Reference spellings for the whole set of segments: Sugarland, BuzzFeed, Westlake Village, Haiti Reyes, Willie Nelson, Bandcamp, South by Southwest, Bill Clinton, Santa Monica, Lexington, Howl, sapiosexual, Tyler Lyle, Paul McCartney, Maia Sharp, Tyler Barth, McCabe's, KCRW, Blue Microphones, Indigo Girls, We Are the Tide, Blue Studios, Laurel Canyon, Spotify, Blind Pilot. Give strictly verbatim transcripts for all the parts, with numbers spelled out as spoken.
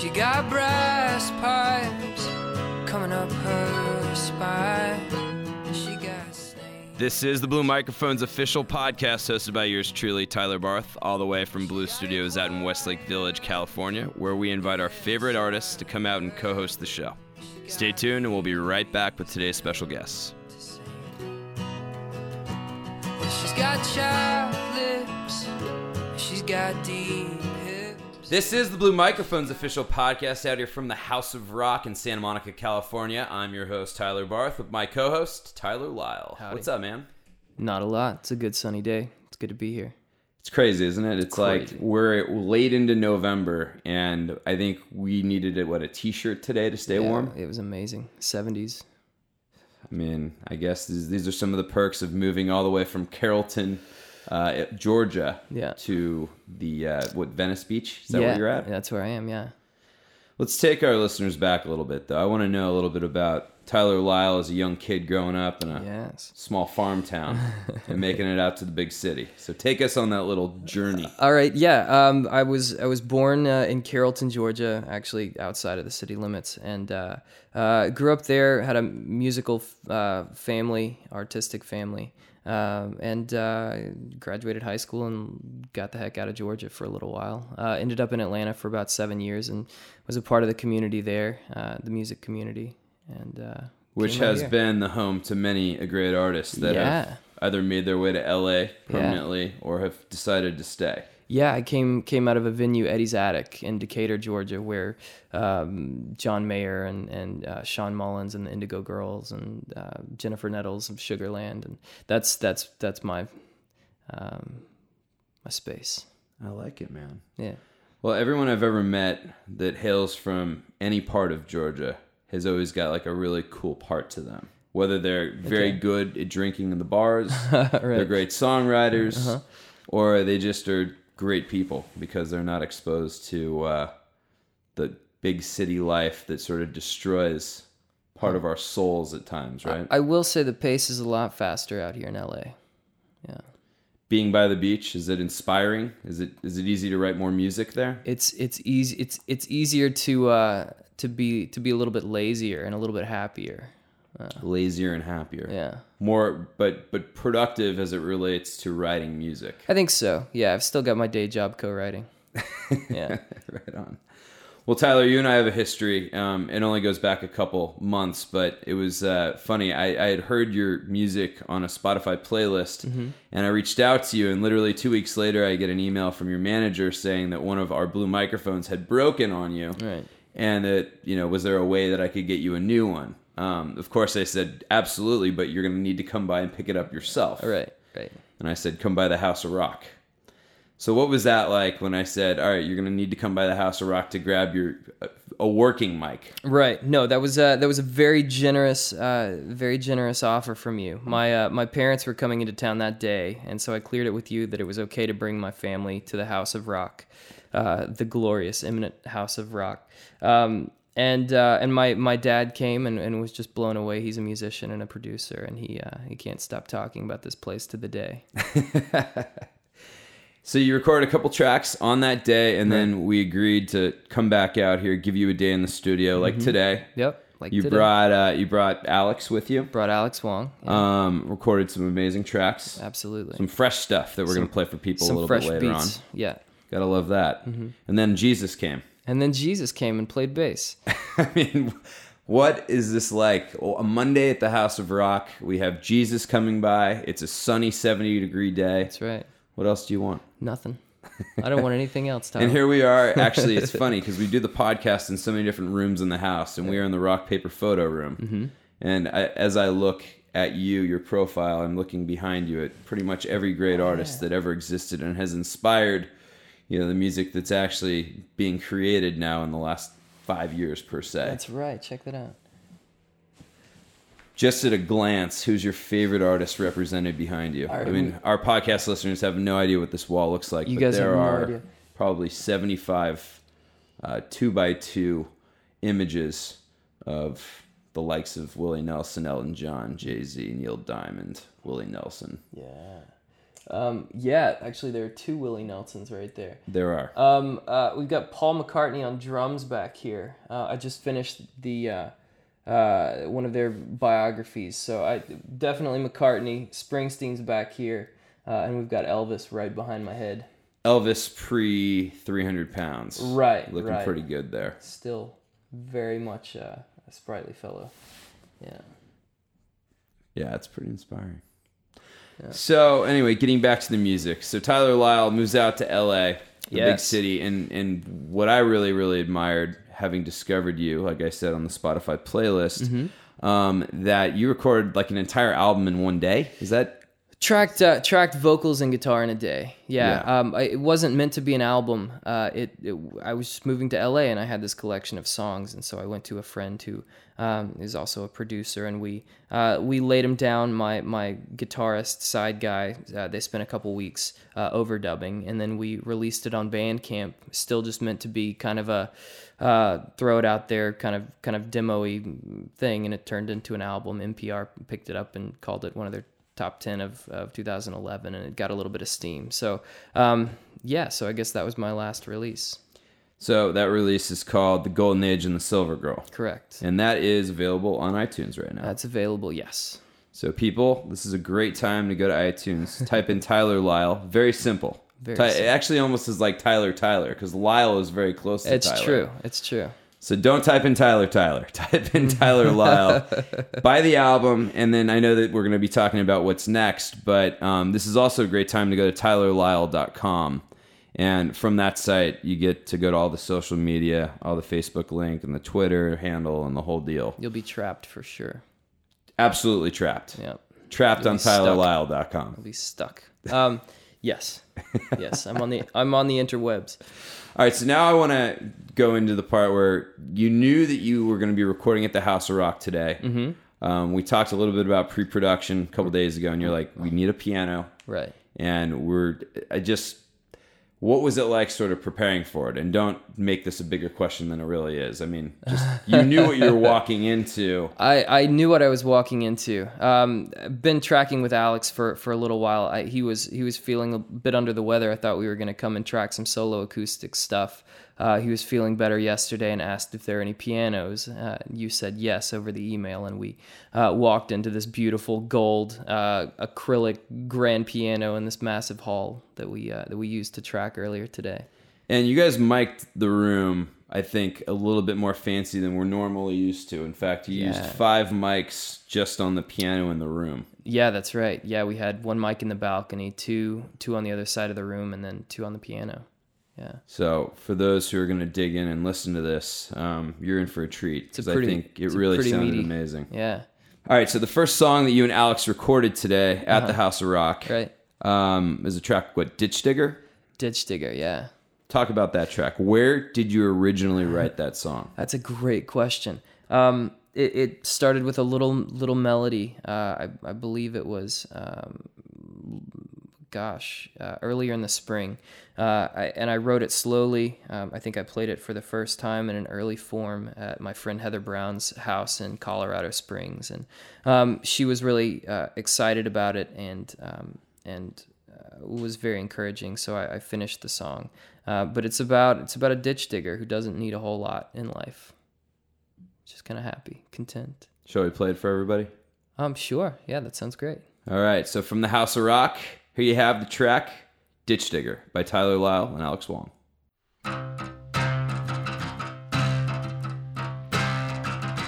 She got brass pipes coming up her spine. She got snakes. This is the Blue Microphones official podcast hosted by yours truly, Tyler Barth, all the way from Blue Studios out in Westlake Village, California, where we invite our favorite artists to come out and co-host the show. Stay tuned and we'll be right back with today's special guests. She's got chapped lips, she's got deep hips. This is the Blue Microphones official podcast out here from the House of Rock in Santa Monica, California. I'm your host, Tyler Barth, with my co-host, Tyler Lyle. Howdy. What's up, man? Not a lot. It's a good sunny day. It's good to be here. It's crazy, isn't it? It's, it's like we're late into November, and I think we needed, a, what, a t-shirt today to stay yeah, warm? It was amazing. seventies. I mean, I guess these are some of the perks of moving all the way from Carrollton, uh, Georgia, yeah. to the uh, what Venice Beach. Is that yeah, where you're at? Yeah, that's where I am, yeah. Let's take our listeners back a little bit, though. I want to know a little bit about Tyler Lyle as a young kid growing up in a yes. small farm town and making it out to the big city. So take us on that little journey. All right, yeah. Um, I was I was born uh, in Carrollton, Georgia, actually outside of the city limits, and uh, uh, grew up there, had a musical uh, family, artistic family, um, and uh, graduated high school and got the heck out of Georgia for a little while. Uh, ended up in Atlanta for about seven years and was a part of the community there, uh, the music community. And, uh, which has been the home to many a great artist that yeah. have either made their way to L A permanently yeah. or have decided to stay. Yeah, I came came out of a venue, Eddie's Attic, in Decatur, Georgia, where um, John Mayer and, and uh, Sean Mullins and the Indigo Girls and uh, Jennifer Nettles of Sugarland. And that's that's that's my um, my space. I like it, man. Yeah. Well, everyone I've ever met that hails from any part of Georgia has always got like a really cool part to them. Whether they're very okay. good at drinking in the bars, right. they're great songwriters, uh-huh. or they just are great people because they're not exposed to uh, the big city life that sort of destroys part of our souls at times, right? I, I will say the pace is a lot faster out here in L A. Yeah. Being by the beach, is it inspiring? Is it is it easy to write more music there? It's it's easy it's it's easier to uh, to be to be a little bit lazier and a little bit happier. Uh, lazier and happier. Yeah. More but but productive as it relates to writing music. I think so. Yeah, I've still got my day job co-writing. Yeah. Right on. Well, Tyler, you and I have a history. Um, it only goes back a couple months, but it was uh, funny. I, I had heard your music on a Spotify playlist, mm-hmm. and I reached out to you, and literally two weeks later, I get an email from your manager saying that one of our Blue Microphones had broken on you, right. and that, you know, was there a way that I could get you a new one? Um, of course, I said, absolutely, but you're going to need to come by and pick it up yourself. Right, right. And I said, come by the House of Rock. So what was that like when I said, all right, you're going to need to come by the House of Rock to grab your a working mic? Right. No, that was a, that was a very generous, uh, very generous offer from you. My uh, my parents were coming into town that day, and so I cleared it with you that it was okay to bring my family to the House of Rock, uh, the glorious, imminent House of Rock. Um, and uh, and my, my dad came and, and was just blown away. He's a musician and a producer, and he uh, he can't stop talking about this place to the day. So you recorded a couple tracks on that day, and then we agreed to come back out here, give you a day in the studio, like mm-hmm. today. Yep, like you today. Brought, uh, you brought Alex with you. Brought Alex Wong. Yeah. Um, recorded some amazing tracks. Absolutely. Some fresh stuff that we're going to play for people a little bit later beats. On. Yeah. Gotta love that. Mm-hmm. And then Jesus came. And then Jesus came and played bass. I mean, what is this like? Well, a Monday at the House of Rock, we have Jesus coming by. It's a sunny seventy-degree day. That's right. What else do you want? Nothing. I don't want anything else, Tyler. And here we are. Actually, it's funny because we do the podcast in so many different rooms in the house, and we are in the Rock Paper Photo room. Mm-hmm. And I, as I look at you, your profile, I'm looking behind you at pretty much every great artist that ever existed and has inspired, you know, the music that's actually being created now in the last five years per se. That's right. Check that out. Just at a glance, who's your favorite artist represented behind you? I mean, our podcast listeners have no idea what this wall looks like, you but guys there have no are idea. Probably seventy-five uh, two by two images of the likes of Willie Nelson, Elton John, Jay-Z, Neil Diamond, Willie Nelson. Yeah. Um, yeah, actually, there are two Willie Nelsons right there. There are. Um, uh, we've got Paul McCartney on drums back here. Uh, I just finished the uh, uh, one of their biographies, so I definitely McCartney. Springsteen's back here, uh, and we've got Elvis right behind my head. Elvis pre three hundred pounds. Right, Looking right. pretty good there. Still very much uh, a sprightly fellow. Yeah. Yeah, it's pretty inspiring. Yeah. So anyway, getting back to the music. So Tyler Lyle moves out to L A, the yes. big city. And, and what I really, really admired, having discovered you, like I said, on the Spotify playlist, mm-hmm. um, that you recorded like an entire album in one day. Is that... Tracked uh, tracked vocals and guitar in a day. Yeah, yeah. Um, I, it wasn't meant to be an album. Uh, it, it I was just moving to L A and I had this collection of songs, and so I went to a friend who um, is also a producer, and we uh, we laid him down. My my guitarist side guy. Uh, they spent a couple weeks uh, overdubbing, and then we released it on Bandcamp. Still just meant to be kind of a uh, throw it out there, kind of kind of demo-y thing, and it turned into an album. N P R picked it up and called it one of their top ten of, of two thousand eleven, and it got a little bit of steam. So, um, yeah, so I guess that was my last release. So that release is called The Golden Age and the Silver Girl. Correct. And that is available on iTunes right now. That's available, yes. So people, this is a great time to go to iTunes. Type in Tyler Lyle. Very simple. Very Ty- simple. It actually almost is like Tyler Tyler, because Lyle is very close to it's Tyler. It's true. It's true. So don't type in Tyler Tyler. Type in Tyler Lyle. Buy the album, and then I know that we're going to be talking about what's next, but um, this is also a great time to go to tyler lyle dot com. And from that site, you get to go to all the social media, all the Facebook link, and the Twitter handle, and the whole deal. You'll be trapped for sure. Absolutely trapped. Yep. Trapped You'll on tyler lyle dot com. You'll be stuck. Um, yes. Yes, I'm on the I'm on the interwebs. All right, so now I want to go into the part where you knew that you were going to be recording at the House of Rock today. Mm-hmm. Um, we talked a little bit about pre-production a couple days ago, and you're like, we need a piano. Right. And we're, I just, what was it like sort of preparing for it? And don't make this a bigger question than it really is. I mean, just, you knew what you were walking into. I, I knew what I was walking into. Um, I've been tracking with Alex for, for a little while. I, he was he was feeling a bit under the weather. I thought we were going to come and track some solo acoustic stuff. Uh, he was feeling better yesterday and asked if there are any pianos. Uh, you said yes over the email, and we uh, walked into this beautiful gold uh, acrylic grand piano in this massive hall that we uh, that we used to track earlier today. And you guys mic'd the room, I think, a little bit more fancy than we're normally used to. In fact, you yeah. used five mics just on the piano in the room. Yeah, that's right. Yeah, we had one mic in the balcony, two two on the other side of the room, and then two on the piano. Yeah. So for those who are going to dig in and listen to this, um, you're in for a treat, because I think it really sounded meaty. Amazing. Yeah. All right. So the first song that you and Alex recorded today at uh-huh. the House of Rock right. um, is a track, what, Ditch Digger? Ditch Digger, yeah. Talk about that track. Where did you originally write that song? That's a great question. Um, it, it started with a little little melody. Uh, I, I believe it was... Um, Gosh, uh, earlier in the spring, uh, I, and I wrote it slowly. Um, I think I played it for the first time in an early form at my friend Heather Brown's house in Colorado Springs, and um, she was really uh, excited about it, and um, and uh, was very encouraging. So I, I finished the song, uh, but it's about it's about a ditch digger who doesn't need a whole lot in life, just kind of happy, content. Shall we play it for everybody? Um, sure. Yeah, that sounds great. All right. So from the House of Rock, here you have the track Ditch Digger by Tyler Lyle and Alex Wong.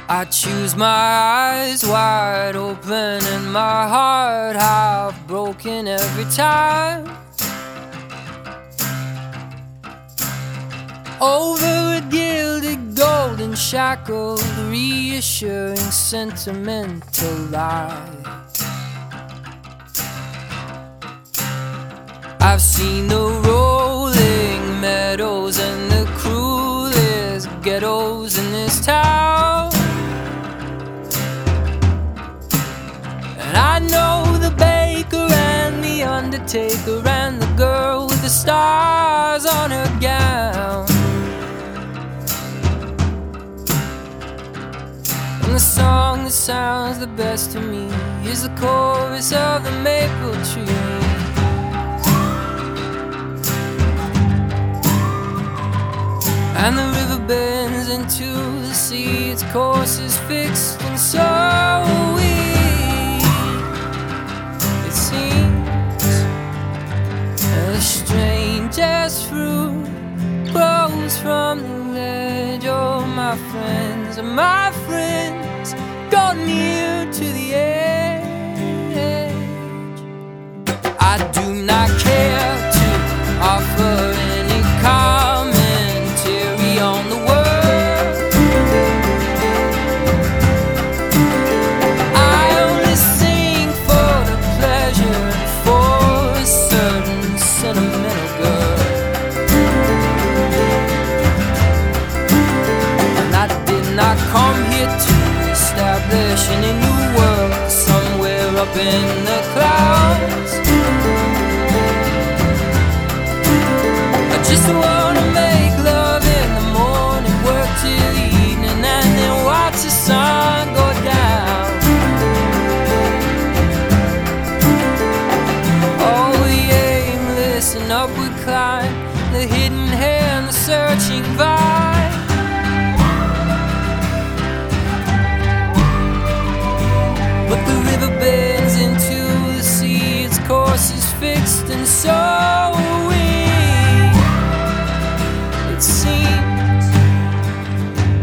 I choose my eyes wide open and my heart half broken every time. Over a gilded golden shackle, reassuring sentimental lie. I've seen the rolling meadows and the cruelest ghettos in this town, and I know the baker and the undertaker and the girl with the stars on her gown, and the song that sounds the best to me is the chorus of the maple tree. And the river bends into the sea, its course is fixed, and so are we. It seems a stranger's fruit grows from the ledge. Oh, my friends, and my friends got near to the edge. I do not care to offer any comment on the world. I only sing for the pleasure and for a certain sentimental girl. And I did not come here to establish any new world somewhere up in the clouds. I just want to make love in the morning, work till the evening, and then watch the sun go down. Oh, we aim, listen up, we climb the hidden hand, the searching vine. But the river bends into the sea, its course is fixed, and so are we. Seems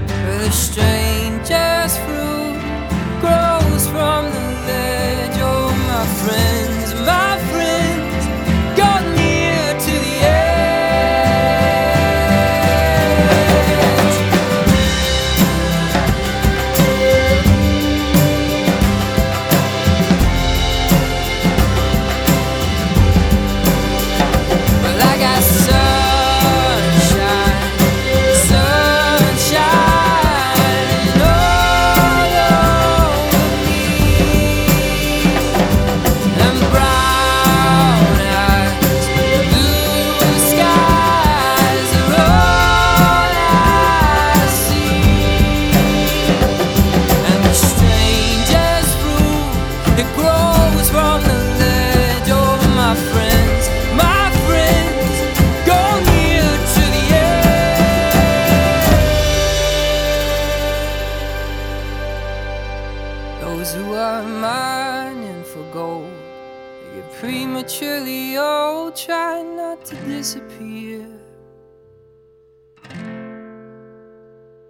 the stranger's fruit grows from the ledge. Oh, my friends, my friends got near to the edge. Well, I got some.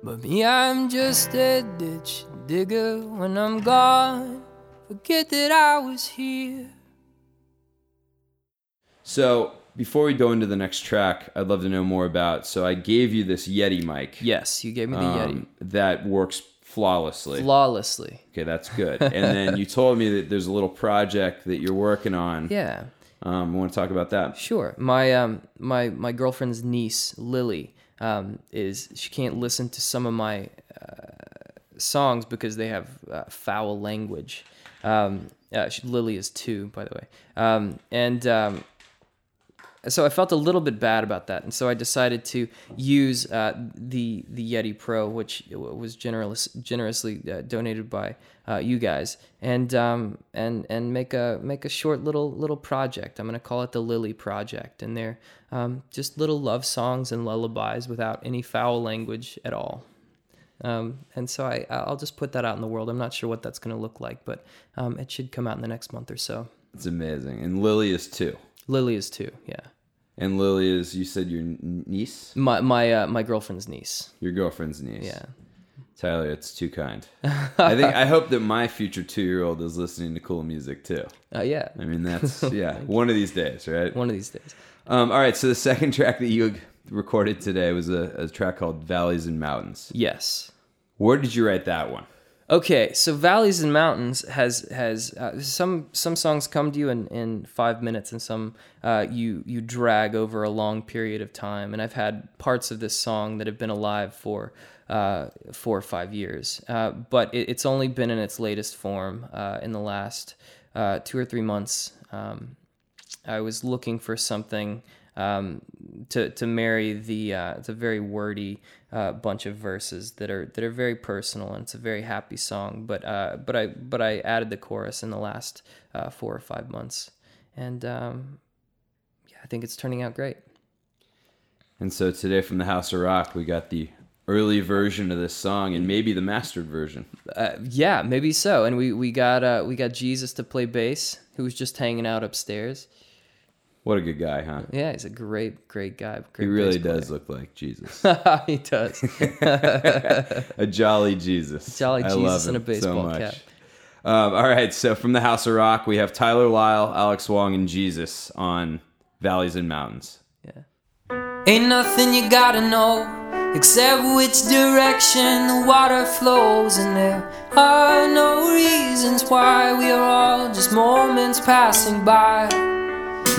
But me, I'm just a ditch digger. When I'm gone, forget that I was here. So, before we go into the next track, I'd love to know more about... So, I gave you this Yeti mic. Yes, you gave me the um, Yeti. That works flawlessly. Flawlessly. Okay, that's good. And then you told me that there's a little project that you're working on. Yeah. Um, I want to talk about that. Sure. My, um, my, my girlfriend's niece, Lily... Um, is she can't listen to some of my uh, songs because they have uh, foul language. Um, uh, she, Lily is two, by the way. Um, and um, so I felt a little bit bad about that, and so I decided to use uh, the the Yeti Pro, which was generous, generously uh, donated by uh, you guys, and um, and and make a make a short little little project. I'm gonna call it the Lily Project, and they're Um, just little love songs and lullabies without any foul language at all. Um, and so I, I'll just put that out in the world. I'm not sure what that's going to look like, but um, it should come out in the next month or so. It's amazing. And Lily is two. Lily is two, yeah. And Lily is, you said your niece? My my uh, my girlfriend's niece. Your girlfriend's niece. Yeah. Tyler, it's too kind. I think I hope that my future two-year-old is listening to cool music too. Uh, yeah. I mean, that's, yeah, one of these days, right? One of these days. Um, all right, so the second track that you recorded today was a, a track called Valleys and Mountains. Yes. Where did you write that one? Okay, so Valleys and Mountains has has uh, some some songs come to you in, in five minutes, and some uh, you you drag over a long period of time. And I've had parts of this song that have been alive for uh, four or five years, uh, but it, it's only been in its latest form uh, in the last uh, two or three months. Um, I was looking for something um, to to marry the uh, it's a very wordy uh, bunch of verses that are that are very personal, and it's a very happy song. But uh, but I but I added the chorus in the last uh, four or five months, and um, yeah, I think it's turning out great. And so today from the House of Rock, we got the early version of this song and maybe the mastered version. Uh, yeah, maybe so. And we we got uh, we got Jesus to play bass, who was just hanging out upstairs. What a good guy, huh? Yeah, he's a great, great guy. Great he really does player. Look like Jesus. He does. A jolly Jesus. Jolly I Jesus in a baseball so cap. Um, all right, so from the House of Rock, we have Tyler Lyle, Alex Wong, and Jesus on Valleys and Mountains. Yeah. Ain't nothing you gotta know except which direction the water flows, and there are no reasons why we are all just moments passing by.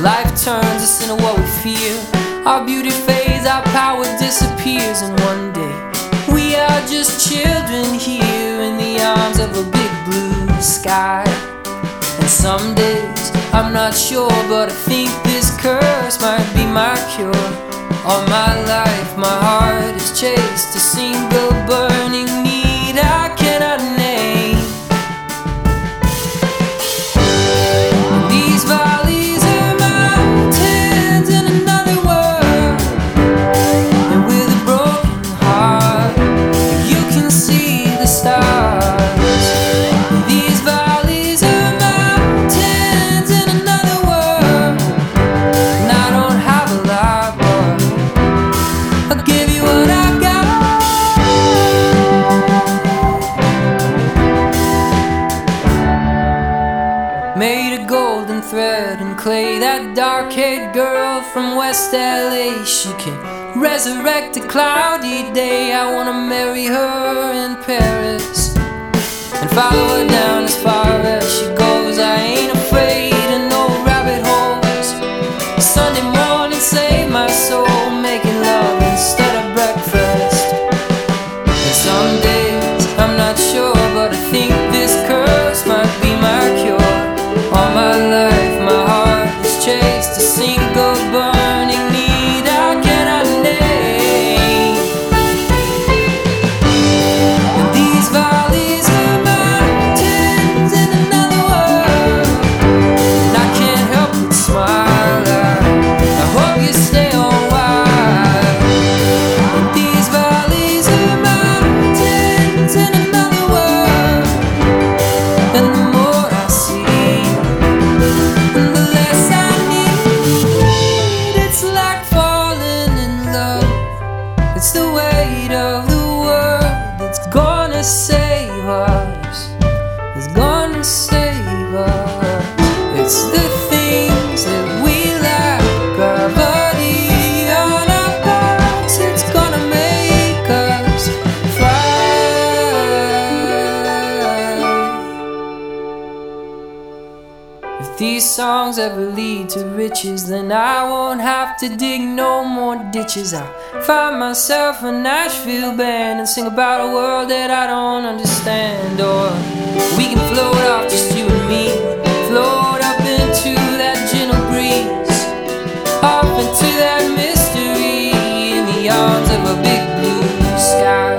Life turns us into what we feel. Our beauty fades, our power disappears, and one day we are just children here in the arms of a big blue sky. And some days I'm not sure, but I think this curse might be my cure. All my life my heart has chased a single burning need I cannot name. These violins Clay, that dark-haired girl from West L A, she can resurrect a cloudy day. I wanna marry her in Paris and follow her down as far as she goes. I ain't afraid of no rabbit holes. Sunday morning, save my soul, making love instead of breakfast. And some days I'm not sure, but I think this curse might be my cure. All my life chased a single burning need I cannot name. And these valleys are mountains in another world, and I can't help but smile. I hope you stay a while. And these valleys are mountains in another world, and the more I see, and the less I save us, it's gonna save us. It's the things that we lack, our body on our backs, it's gonna make us fly. If these songs ever lead to riches, then I won't have to dig no more ditches. I find myself a Nashville band and sing about a world that I don't understand. Or we can float off, just you and me, float up into that gentle breeze, off into that mystery, in the arms of a big blue sky.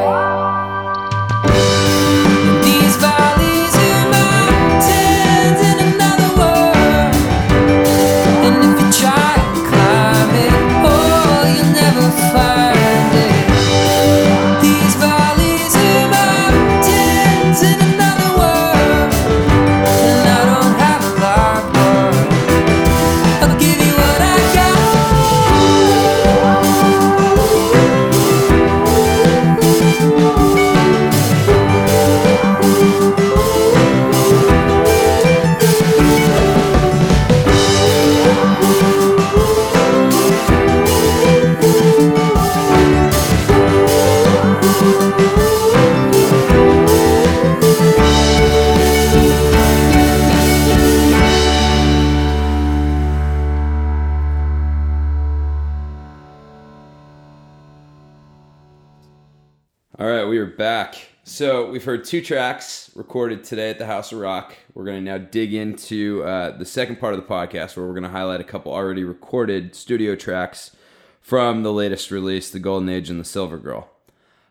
So we've heard two tracks recorded today at the House of Rock. We're going to now dig into uh, the second part of the podcast, where we're going to highlight a couple already recorded studio tracks from the latest release, The Golden Age and the Silver Girl.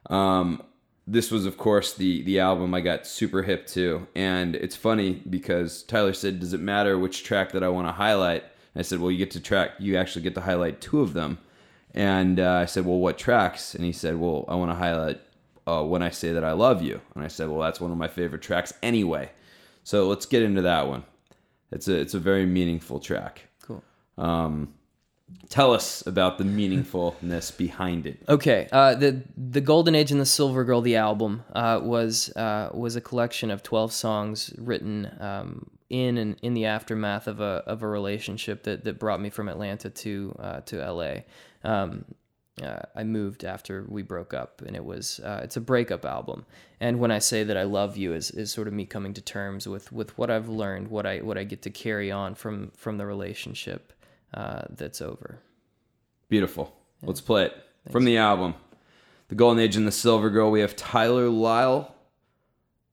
Um, this was, of course, the, the album I got super hip to. And it's funny because Tyler said, does it matter which track that I want to highlight? And I said, well, you get to track, you actually get to highlight two of them. And uh, I said, well, what tracks? And he said, well, I want to highlight uh, When I Say That I Love You. And I said, well, that's one of my favorite tracks anyway. So let's get into that one. It's a it's a very meaningful track. Cool. Um, tell us about the meaningfulness behind it. Okay. Uh, the the Golden Age and the Silver Girl, the album, uh, was uh, was a collection of twelve songs written um, in and in the aftermath of a of a relationship that, that brought me from Atlanta to uh, to L A. Um, uh, I moved after we broke up, and it was uh, it's a breakup album. And When I Say That I Love You is, is sort of me coming to terms with, with what I've learned, what I what I get to carry on from from the relationship uh, that's over. Beautiful. Yeah. Let's play it. Thanks. From the album, The Golden Age and the Silver Girl, we have Tyler Lyle,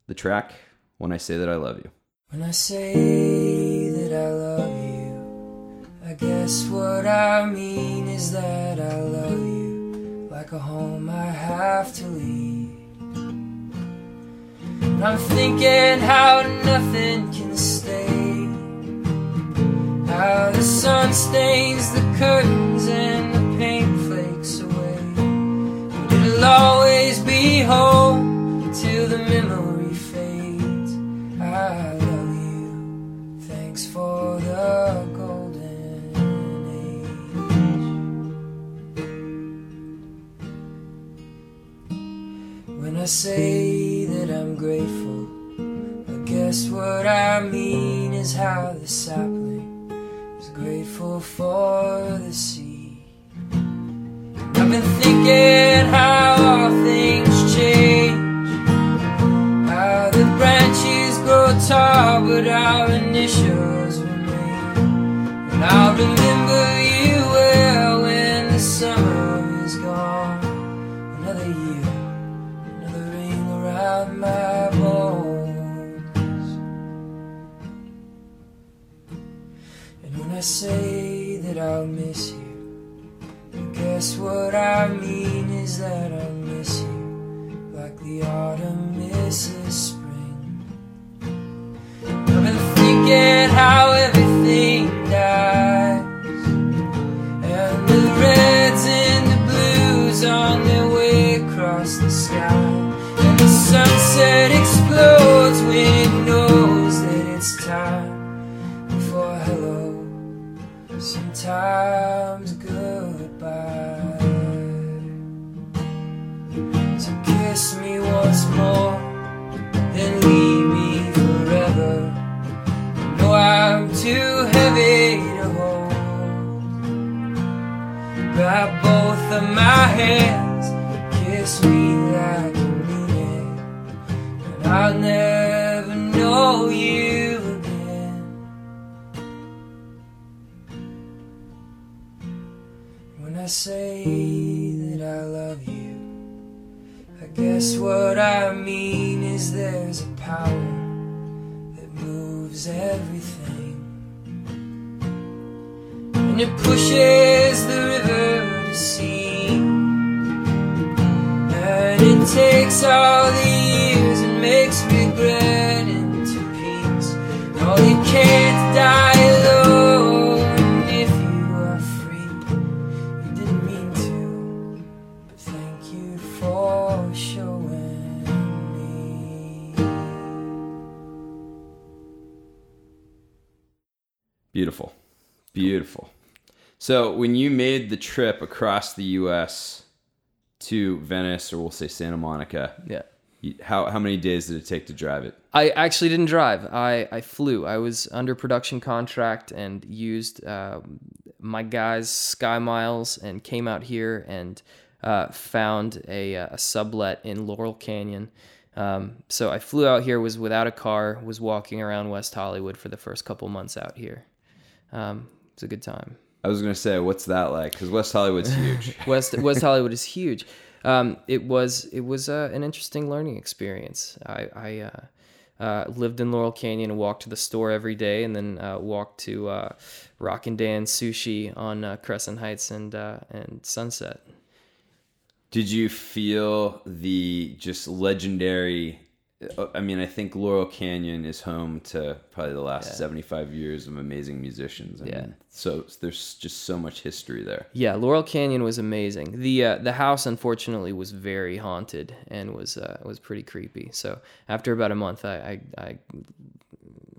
the track When I Say That I Love You. When I say that I love you, I guess what I mean is that I love you like a home I have to leave. And I'm thinking how nothing can stay, how the sun stains the curtains and the paint flakes away. But it'll always be home till the memory fades. I love you, thanks for the golden age. When I say that I'm grateful, I guess what I mean is how the sapling grateful for the sea. I've been thinking how all things change, how the branches grow tall but our initials remain. And I'll remember you well when the summer is gone. Another year, another ring around my bones. I say that I'll miss you, I guess what I mean is that I'll miss you like the autumn misses spring. I've been thinking how everything dies, and the reds and the blues on their way across the sky, and the sunset explodes when it knows that it's time. Sometimes goodbye. So kiss me once more, then leave me forever. No, I'm too heavy to hold. Grab both of my hands, kiss me like you mean it, and I'll never know you. I say that I love you, I guess what I mean is there's a power that moves everything, and it pushes the river to sea, and it takes all the years and makes regret into peace. No, you can't die alone. Beautiful. Beautiful. So when you made the trip across the U S to Venice, or we'll say Santa Monica, yeah, you, how how many days did it take to drive it? I actually didn't drive. I, I flew. I was under production contract and used uh, my guys' Sky Miles and came out here and uh, found a, a sublet in Laurel Canyon. Um, so I flew out here, was without a car, was walking around West Hollywood for the first couple months out here. Um, it's a good time. I was going to say, what's that like? Because West Hollywood's huge. West West Hollywood is huge. Um, it was it was uh, an interesting learning experience. I, I uh, uh, lived in Laurel Canyon and walked to the store every day, and then uh, walked to uh, Rock and Dan Sushi on uh, Crescent Heights and uh, and Sunset. Did you feel the just legendary I mean, I think Laurel Canyon is home to probably the last yeah. seventy-five years of amazing musicians. I yeah. mean, so there's just so much history there. Yeah, Laurel Canyon was amazing. The uh, the house, unfortunately, was very haunted and was uh, was pretty creepy. So after about a month, I I, I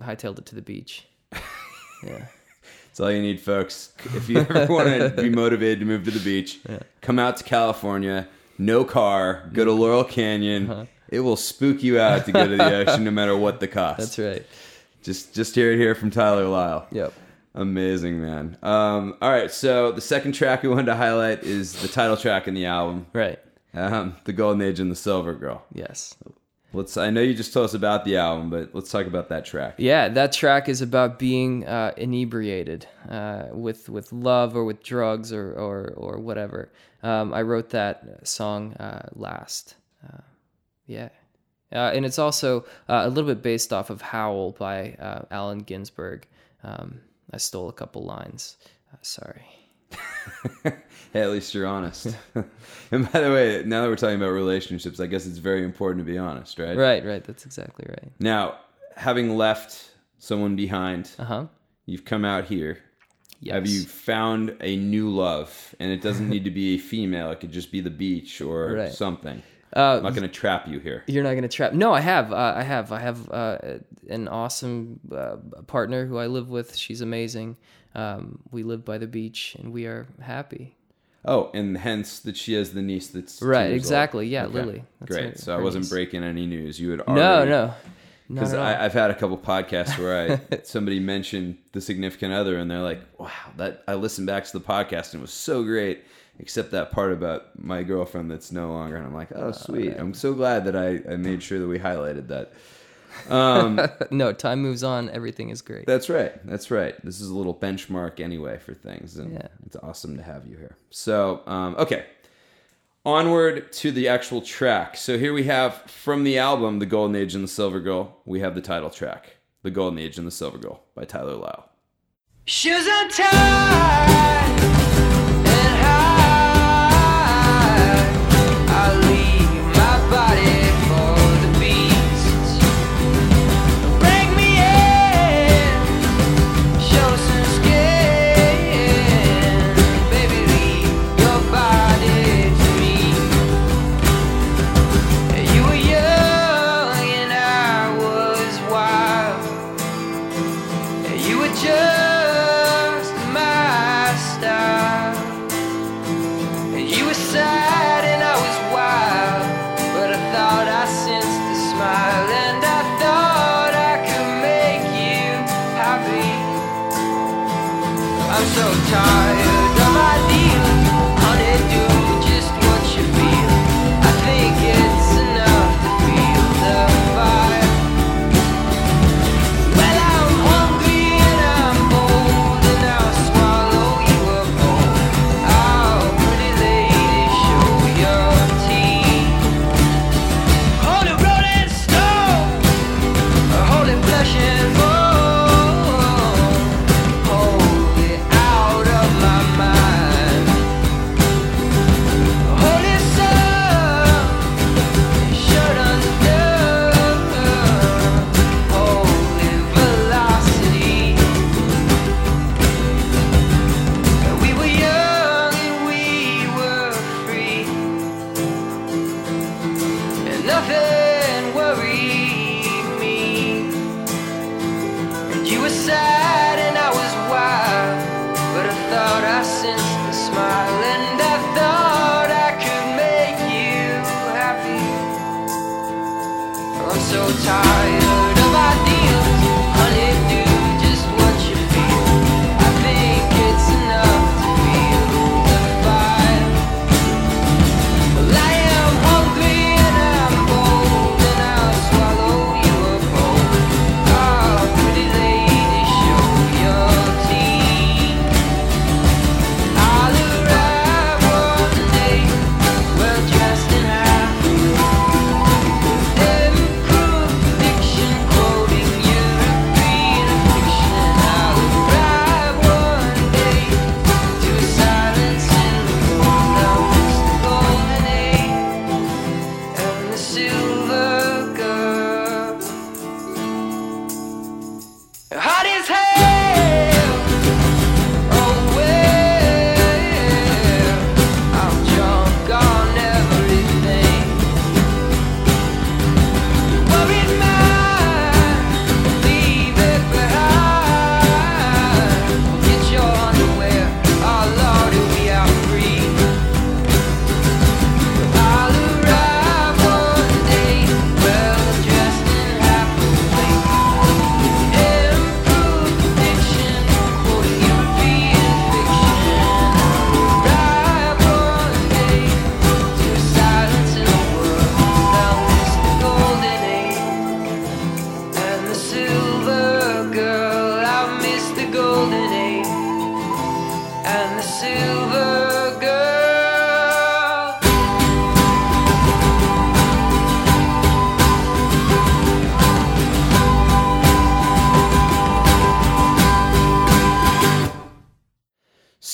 hightailed it to the beach. Yeah. That's all you need, folks. If you ever want to be motivated to move to the beach, yeah. come out to California. No car. Go to Laurel Canyon. Uh-huh. It will spook you out to go to the ocean, no matter what the cost. That's right. Just just hear it here from Tyler Lyle. Yep. Amazing, man. Um, all right, so the second track we wanted to highlight is the title track in the album. Right. Um, The Golden Age and the Silver Girl. Yes. Let's. I know you just told us about the album, but let's talk about that track. Yeah, that track is about being uh, inebriated uh, with with love or with drugs or, or, or whatever. Um, I wrote that song uh, last. Uh, Yeah, uh, and it's also uh, a little bit based off of Howl by uh, Allen Ginsberg. Um, I stole a couple lines. Uh, sorry. Hey, at least you're honest. And by the way, now that we're talking about relationships, I guess it's very important to be honest, right? Right, right. That's exactly right. Now, having left someone behind, uh-huh. you've come out here. Yes. Have you found a new love? And it doesn't need to be a female. It could just be the beach or right. something. Uh, I'm not going to trap you here. You're not going to trap. No, I have. Uh, I have. I have uh, an awesome uh, partner who I live with. She's amazing. Um, we live by the beach, and we are happy. Oh, and hence that she has the niece that's right. Exactly. Old. Yeah, okay. Lily. That's great. Her, so her I wasn't niece. breaking any news. You had already no, no. Because I've had a couple podcasts where I somebody mentioned the significant other, and they're like, "Wow, that I listened back to the podcast and it was so great." Except that part about my girlfriend that's no longer. And I'm like, oh, sweet. I'm so glad that I, I made sure that we highlighted that. Um, no, time moves on. Everything is great. That's right. That's right. This is a little benchmark anyway for things. And yeah. it's awesome to have you here. So, um, okay. Onward to the actual track. So here we have from the album, The Golden Age and the Silver Girl, we have the title track, The Golden Age and the Silver Girl by Tyler Lyle. Shoes untied. Out of my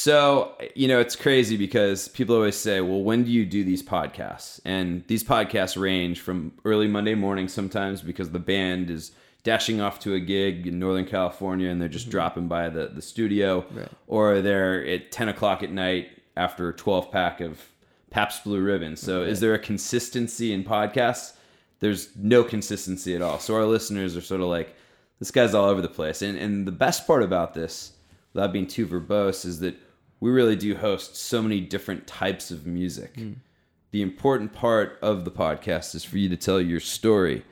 So, you know, it's crazy because people always say, well, when do you do these podcasts? And these podcasts range from early Monday morning sometimes because the band is dashing off to a gig in Northern California and they're just mm-hmm. dropping by the, the studio. Right. Or they're at ten o'clock at night after a twelve pack of Pabst Blue Ribbon. So okay. Is there a consistency in podcasts? There's no consistency at all. So our listeners are sort of like, this guy's all over the place. And and the best part about this, without being too verbose, is that we really do host so many different types of music. Mm. The important part of the podcast is for you to tell your story.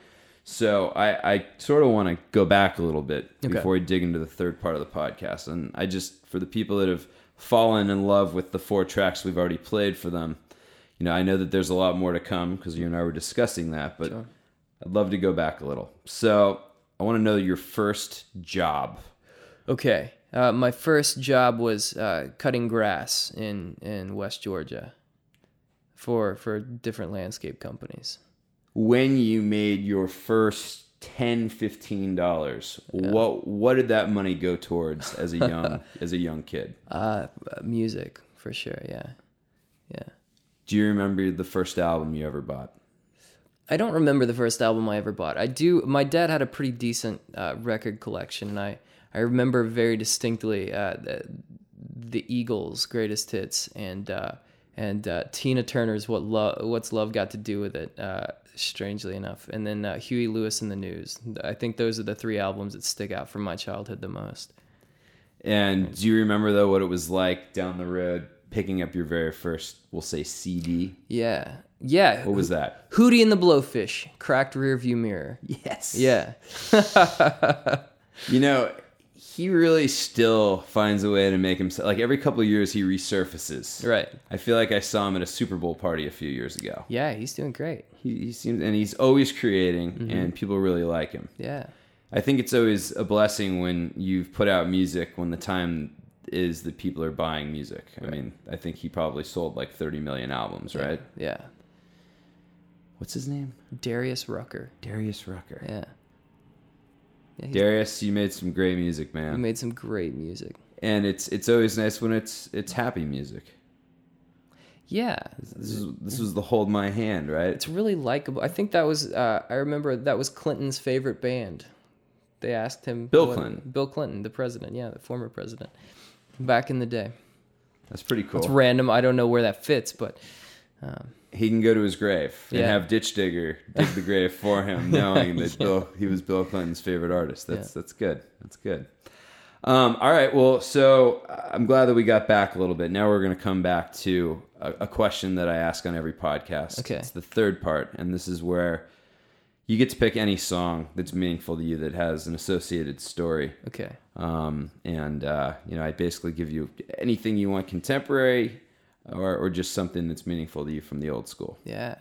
So I, I sort of want to go back a little bit okay. before we dig into the third part of the podcast. And I just, for the people that have fallen in love with the four tracks we've already played for them, you know, I know that there's a lot more to come because you and I were discussing that, but sure. I'd love to go back a little. So I want to know your first job. Okay. Uh, my first job was uh, cutting grass in, in West Georgia for for different landscape companies. When you made your first ten dollars, fifteen dollars, yeah. what what did that money go towards as a young as a young kid? Uh, music for sure. Yeah, yeah. Do you remember the first album you ever bought? I don't remember the first album I ever bought. I do. My dad had a pretty decent uh, record collection, and I. I remember very distinctly uh, the, the Eagles' greatest hits and uh, and uh, Tina Turner's "What Love What's Love Got to Do with It." Uh, strangely enough, and then uh, Huey Lewis and the News. I think those are the three albums that stick out from my childhood the most. And do you remember though what it was like down the road picking up your very first, we'll say, C D? Yeah. Yeah. What was that? Hootie and the Blowfish, Cracked Rearview Mirror. Yes. Yeah. You know, he really still finds a way to make himself, like, every couple of years he resurfaces. Right. I feel like I saw him at a Super Bowl party a few years ago. Yeah, he's doing great. He, he seems, and he's always creating, mm-hmm. and people really like him. Yeah. I think it's always a blessing when you've put out music when the time is that people are buying music. Right. I mean, I think he probably sold like thirty million albums, right? Yeah. yeah. What's his name? Darius Rucker. Darius Rucker. Yeah. Yeah, Darius, you made some great music, man. You made some great music. And it's it's always nice when it's it's happy music. Yeah. This is, this was the Hold My Hand, right? It's really likable. I think that was, uh, I remember that was Clinton's favorite band. They asked him. Bill what, Clinton. Bill Clinton, the president. Yeah, the former president. Back in the day. That's pretty cool. It's random. I don't know where that fits, but... Um, he can go to his grave and yeah. have Ditch Digger dig the grave for him, knowing that yeah. Bill, he was Bill Clinton's favorite artist. That's yeah. that's good. That's good. Um, all right. Well, so I'm glad that we got back a little bit. Now we're going to come back to a, a question that I ask on every podcast. Okay. It's the third part, and this is where you get to pick any song that's meaningful to you that has an associated story. Okay. Um, and uh, you know, I basically give you anything you want, contemporary. Or or just something that's meaningful to you from the old school. Yeah.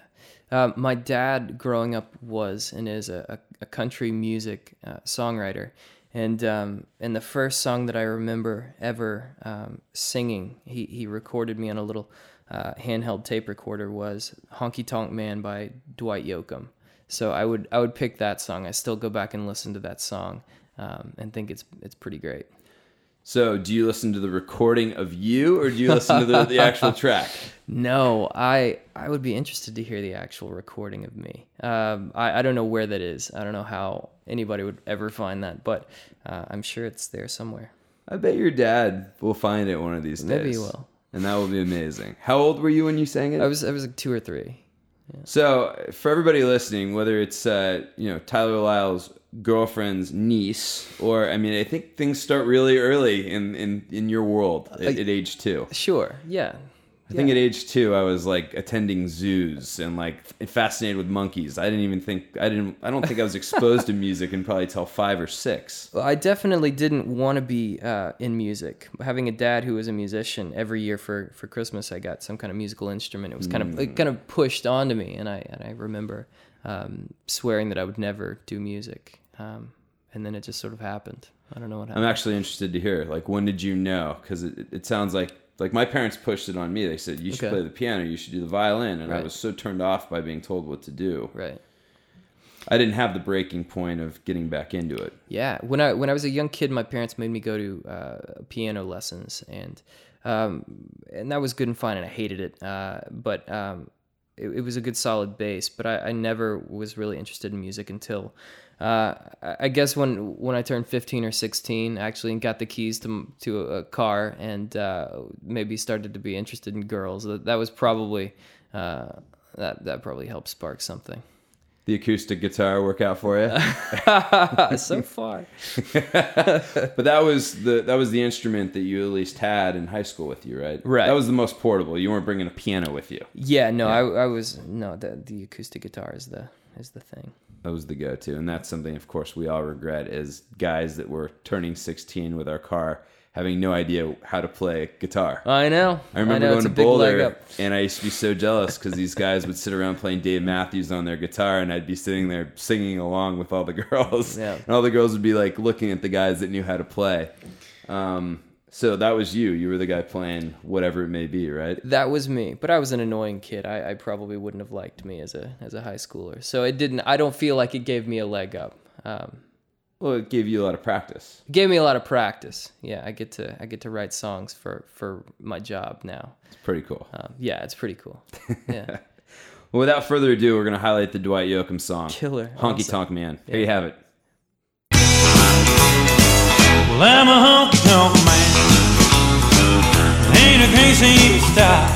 Um, my dad growing up was and is a, a country music uh, songwriter. And um, and the first song that I remember ever um, singing, he, he recorded me on a little uh, handheld tape recorder, was Honky Tonk Man by Dwight Yoakam. So I would I would pick that song. I still go back and listen to that song um, and think it's it's pretty great. So, do you listen to the recording of you, or do you listen to the, the actual track? No, I I would be interested to hear the actual recording of me. Um, I, I don't know where that is. I don't know how anybody would ever find that, but uh, I'm sure it's there somewhere. I bet your dad will find it one of these days. Maybe he will. And that will be amazing. How old were you when you sang it? I was I was like two or three. Yeah. So, for everybody listening, whether it's uh, you know Tyler Lyle's girlfriend's niece, or I mean, I think things start really early in in, in your world at, like, at age two. Sure, yeah. I yeah. think at age two, I was like attending zoos and like fascinated with monkeys. I didn't even think I didn't. I don't think I was exposed to music and probably till five or six. Well, I definitely didn't want to be uh, in music. Having a dad who was a musician, every year for, for Christmas, I got some kind of musical instrument. It was kind mm. of it kind of pushed onto me, and I and I remember um, swearing that I would never do music. Um, and then it just sort of happened. I don't know what happened. I'm actually interested to hear, like, when did you know? Because it, it sounds like, like my parents pushed it on me. They said, you should okay. play the piano, you should do the violin. And right. I was so turned off by being told what to do. Right. I didn't have the breaking point of getting back into it. Yeah. When I, when I was a young kid, my parents made me go to uh, piano lessons. And Um, and that was good and fine, and I hated it. Uh, but um, it, it was a good solid base. But I, I never was really interested in music until uh, I guess when when I turned fifteen or sixteen, actually, and got the keys to to a car, and uh, maybe started to be interested in girls. That, that was probably uh, that that probably helped spark something. The acoustic guitar work out for you? So far. But that was the that was the instrument that you at least had in high school with you, right? Right. That was the most portable. You weren't bringing a piano with you. Yeah, no, yeah. I, I was no. The the acoustic guitar is the is the thing. That was the go-to, and that's something, of course, we all regret as guys that were turning sixteen with our car, having no idea how to play guitar. I know. I remember I know. going it's to Boulder, and I used to be so jealous because these guys would sit around playing Dave Matthews on their guitar, and I'd be sitting there singing along with all the girls. Yeah. And all the girls would be like looking at the guys that knew how to play. Um, so that was you. You were the guy playing whatever it may be, right? That was me, but I was an annoying kid. I, I probably wouldn't have liked me as a as a high schooler. So it didn't. I don't feel like it gave me a leg up. Um, Well, it gave you a lot of practice. It gave me a lot of practice. Yeah, I get to I get to write songs for, for my job now. It's pretty cool. Um, yeah, it's pretty cool. Yeah. Well, without further ado, we're going to highlight the Dwight Yoakam song. Killer. Honky awesome. Tonk Man. Yeah. Here you have it. Well, I'm a honky tonk man. Ain't a crazy style.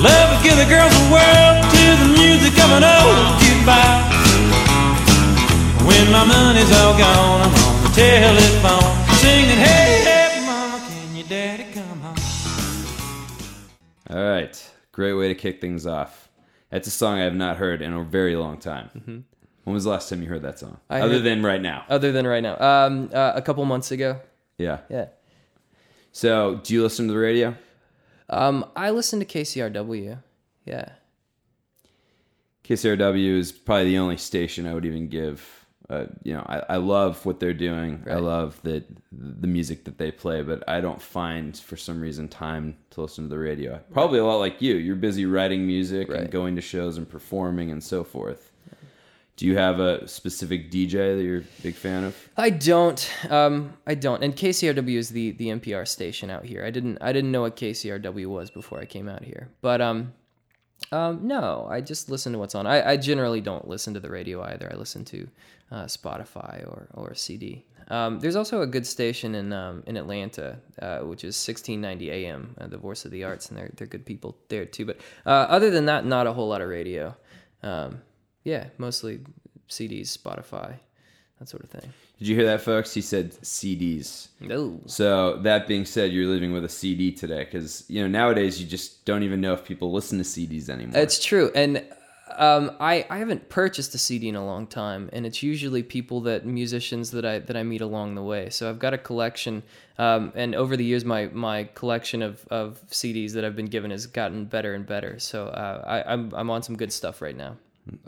Love to give the girls a world to the music of an old goodbye. When my money's all gone, I'm on the telephone singing, hey, hey, mama, can your daddy come home? All right. Great way to kick things off. That's a song I have not heard in a very long time. Mm-hmm. When was the last time you heard that song? I other heard, than right now. Other than right now. Um, uh, a couple months ago. Yeah. Yeah. So, do you listen to the radio? Um, I listen to K C R W. Yeah. K C R W is probably the only station I would even give... Uh, you know, I, I love what they're doing. Right. I love that the music that they play, but I don't find, for some reason, time to listen to the radio. Probably a lot like you. You're busy writing music right. and going to shows and performing and so forth. Do you have a specific D J that you're a big fan of? I don't. Um, I don't. And K C R W is the, the N P R station out here. I didn't I didn't know what K C R W was before I came out here. But um, um, no, I just listen to what's on. I, I generally don't listen to the radio either. I listen to... Uh, Spotify or or C D. Um, there's also a good station in um, in Atlanta, uh, which is sixteen ninety A M, uh, the Voice of the Arts, and they're they're good people there too. But uh, other than that, not a whole lot of radio. Um, yeah, mostly C Ds, Spotify, that sort of thing. Did you hear that, folks? He said C Ds. No. So that being said, you're living with a C D today because you know nowadays you just don't even know if people listen to C Ds anymore. It's true, and. Um, I, I haven't purchased a C D in a long time, and it's usually people that musicians that I that I meet along the way. So I've got a collection, um, and over the years, my my collection of, of C Ds that I've been given has gotten better and better. So uh, I, I'm I'm on some good stuff right now.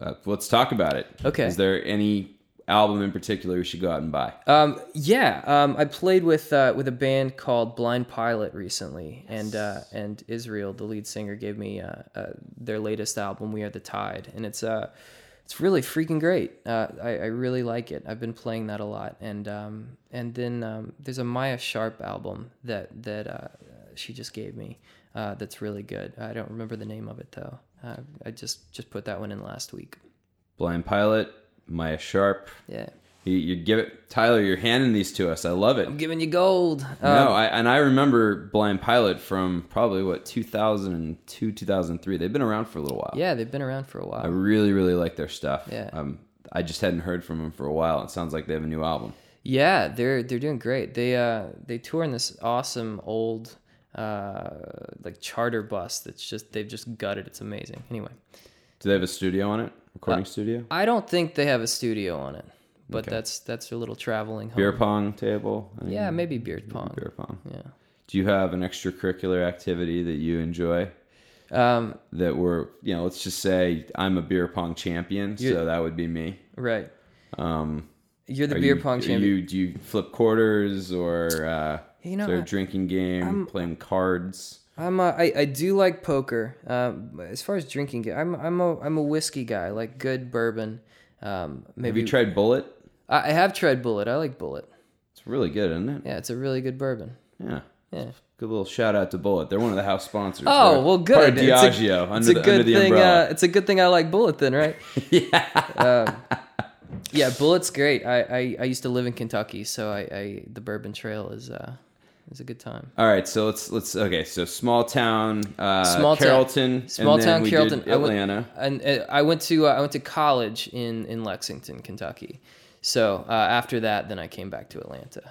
Uh, let's talk about it. Okay. Is there any album in particular we should go out and buy? Um, yeah, um, I played with uh, with a band called Blind Pilot recently, yes. and uh, and Israel, the lead singer, gave me uh, uh, their latest album, We Are the Tide, and it's uh, it's really freaking great. Uh, I, I really like it. I've been playing that a lot, and um, and then um, there's a Maia Sharp album that that uh, she just gave me uh, that's really good. I don't remember the name of it though. Uh, I just just put that one in last week. Blind Pilot. Maia Sharp. Yeah. You, you give it, Tyler, you're handing these to us. I love it. I'm giving you gold. Um, no, I, and I remember Blind Pilot from probably, what, two thousand two, two thousand three. They've been around for a little while. Yeah, they've been around for a while. I really, really like their stuff. Yeah. Um, I just hadn't heard from them for a while. It sounds like they have a new album. Yeah, they're they're doing great. They uh they tour in this awesome old uh like charter bus that's just they've just gutted. It's amazing. Anyway. Do they have a studio on it? Recording uh, studio? I don't think they have a studio on it, but okay. that's that's their little traveling home. Beer pong table? I mean, yeah, maybe beer pong. Maybe beer pong. Yeah. Do you have an extracurricular activity that you enjoy? Um, that we're, you know, let's just say I'm a beer pong champion, so that would be me. Right. Um, you're the beer you, pong champion. You, do you flip quarters or uh, you know, is there a drinking game, I'm, playing cards? I'm a, I, I do like poker. Um, as far as drinking, I'm I'm a I'm a whiskey guy. I like good bourbon. Um, maybe have you tried Bullet? I, I have tried Bullet. I like Bullet. It's really good, isn't it? Yeah, it's a really good bourbon. Yeah. Yeah. Good little shout out to Bullet. They're one of the house sponsors. Oh, right? Well, good. Part of Diageo, it's a, under, it's a the, good under the thing, umbrella. Uh, it's a good thing I like Bullet then, right? yeah. Um, yeah, Bullet's great. I, I, I used to live in Kentucky, so I, I the Bourbon Trail is uh, is a good time. All right, so let's let's okay. So small town, uh, small Carrollton, town, small and town, then Carrollton, we Atlanta, I went, and I went to uh, I went to college in in Lexington, Kentucky. So uh, after that, then I came back to Atlanta.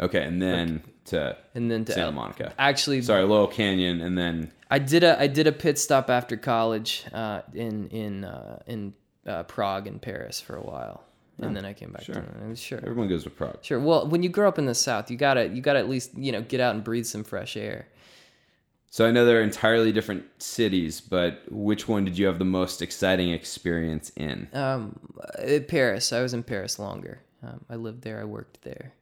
Okay, and then to and then to Santa El- Monica. Actually, sorry, Laurel Canyon, and then I did a I did a pit stop after college uh, in in uh, in uh, Prague and Paris for a while, and oh, then I came back. Sure, to, sure. Everyone goes to Prague. Sure. Well, when you grow up in the South, you gotta you gotta at least you know get out and breathe some fresh air. So I know they're entirely different cities, but which one did you have the most exciting experience in? Um, Paris. I was in Paris longer. Um, I lived there. I worked there.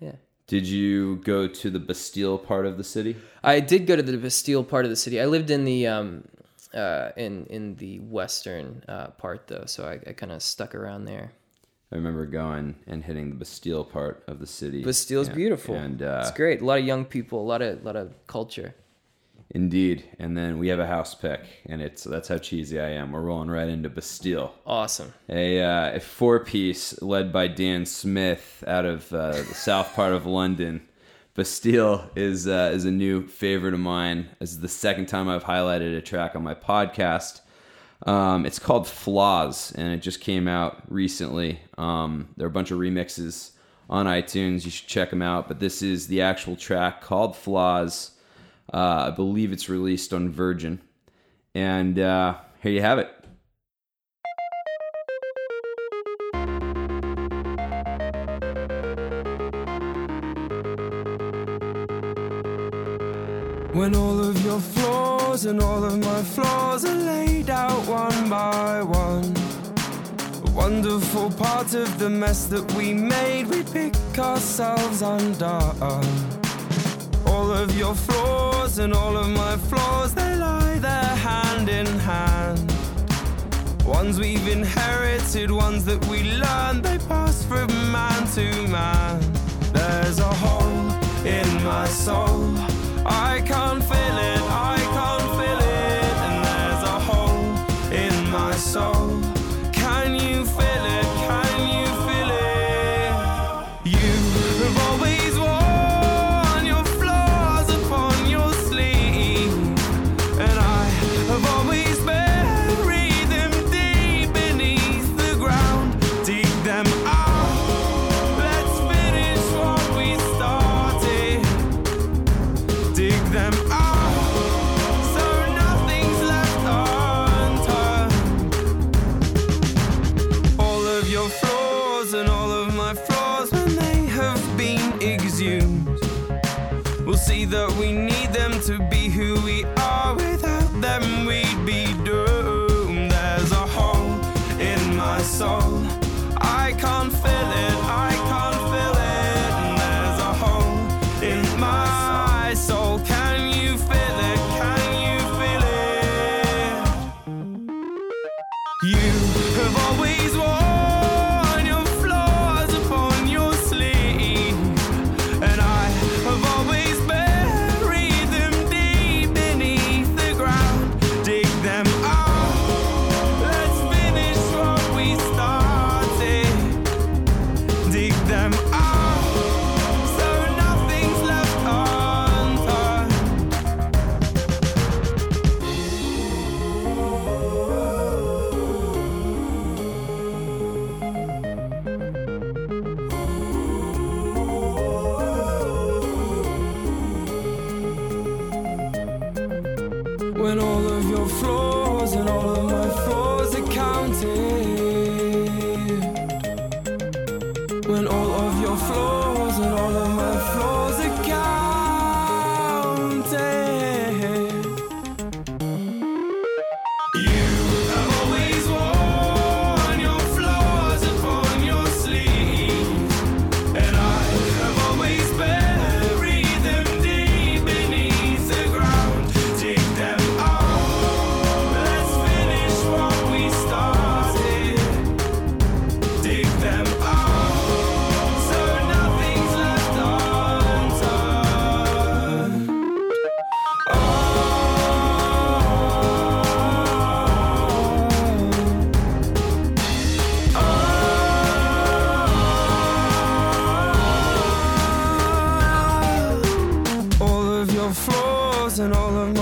Yeah. Did you go to the Bastille part of the city? I did go to the Bastille part of the city. I lived in the um, uh, in in the western uh, part though, so I, I kind of stuck around there. I remember going and hitting the Bastille part of the city. Bastille's and, beautiful, and uh, it's great. A lot of young people, a lot of lot of culture. Indeed, and then we have a house pick, and it's that's how cheesy I am. We're rolling right into Bastille. Awesome. A, uh, a four-piece led by Dan Smith out of uh, the south part of London. Bastille is uh, is a new favorite of mine. This is the second time I've highlighted a track on my podcast. Um, it's called Flaws, and it just came out recently. Um, there are a bunch of remixes on iTunes. You should check them out. But this is the actual track called Flaws. Uh, I believe it's released on Virgin. And uh, here you have it. When all of your flaws and all of my flaws are laid out one by one, a wonderful part of the mess that we made, we pick ourselves undone. All of your flaws and all of my flaws, they lie there hand in hand. Ones we've inherited, ones that we learned, they pass from man to man. There's a hole in my soul, I can't fill it, I can't fill it. And there's a hole in my soul, can you fill it, can you fill it? You have always walked that we need them to be who we are. Without them we'd be doomed. There's a hole in my soul, I can't fill it, I can't fill it. And there's a hole in my soul, can you fill it, can you fill it? You have always wanted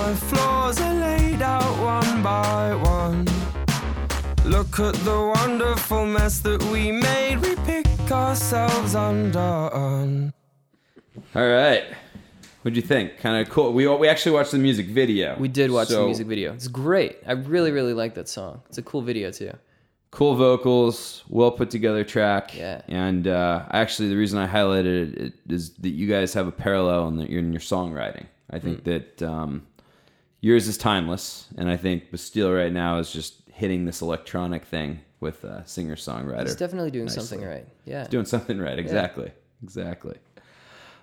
my flaws are laid out one by one. Look at the wonderful mess that we made. We pick ourselves undone. All right. What'd you think? Kind of cool. We we actually watched the music video. We did watch so, the music video. It's great. I really, really like that song. It's a cool video, too. Cool vocals, well put together track. Yeah. And uh, actually, the reason I highlighted it is that you guys have a parallel in, the, in your songwriting. I think mm. that um, yours is timeless, and I think Bastille right now is just hitting this electronic thing with a singer-songwriter. It's definitely doing nicely. Something right. Yeah. It's doing something right. Exactly. Yeah. Exactly.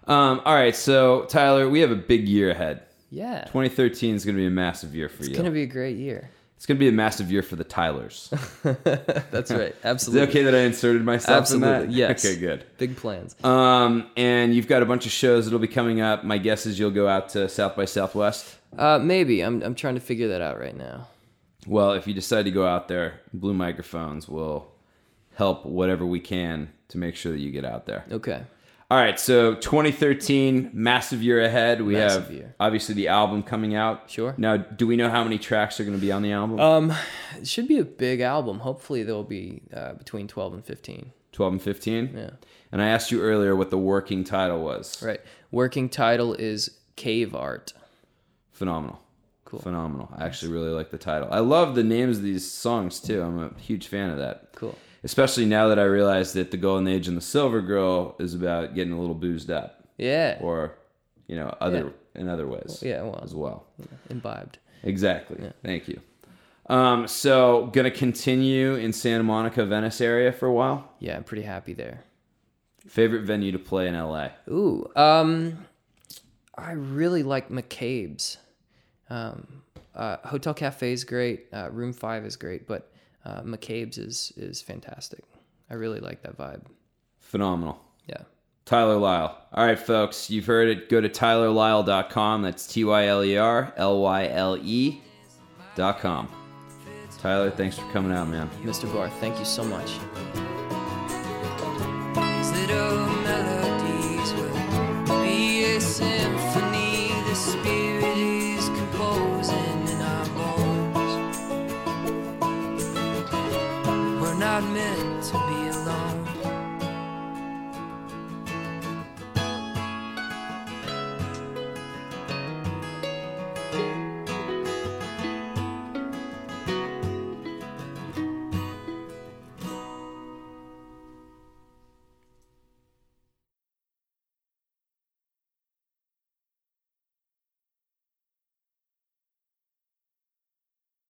Um, all right, so Tyler, we have a big year ahead. Yeah. twenty thirteen is going to be a massive year for it's you. It's going to be a great year. It's going to be a massive year for the Tylers. That's right. Absolutely. Is it okay that I inserted myself Absolutely. in that? Yes. Okay, good. Big plans. Um, and you've got a bunch of shows that'll be coming up. My guess is you'll go out to South by Southwest. Uh, maybe. I'm I'm trying to figure that out right now. Well, if you decide to go out there, Blue Microphones will help whatever we can to make sure that you get out there. Okay. All right, so twenty thirteen, massive year ahead. We massive have year. Obviously the album coming out. Sure. Now, do we know how many tracks are going to be on the album? Um, it should be a big album. Hopefully, there'll be uh, between twelve and fifteen. twelve and fifteen? Yeah. And I asked you earlier what the working title was. Right. Working title is Cave Art. Phenomenal. Cool. Phenomenal. I actually really like the title. I love the names of these songs, too. I'm a huge fan of that. Cool. Especially now that I realize that The Golden Age and The Silver Girl is about getting a little boozed up. Yeah. Or, you know, other yeah. in other ways. Well, yeah, well. As well. Yeah. Imbibed. Exactly. Yeah. Thank you. Um, so, going to continue in Santa Monica, Venice area for a while? Yeah, I'm pretty happy there. Favorite venue to play in L A? Ooh. Um, I really like McCabe's. Um, uh, Hotel Cafe is great. Uh, Room five is great, but... Uh, McCabe's is is fantastic. I really like that vibe. Phenomenal. Yeah. Tyler Lyle. All right, folks, you've heard it. Go to tyler lyle dot com. That's T Y L E R L Y L E dot com. Tyler, thanks for coming out, man. Mister Barth, thank you so much.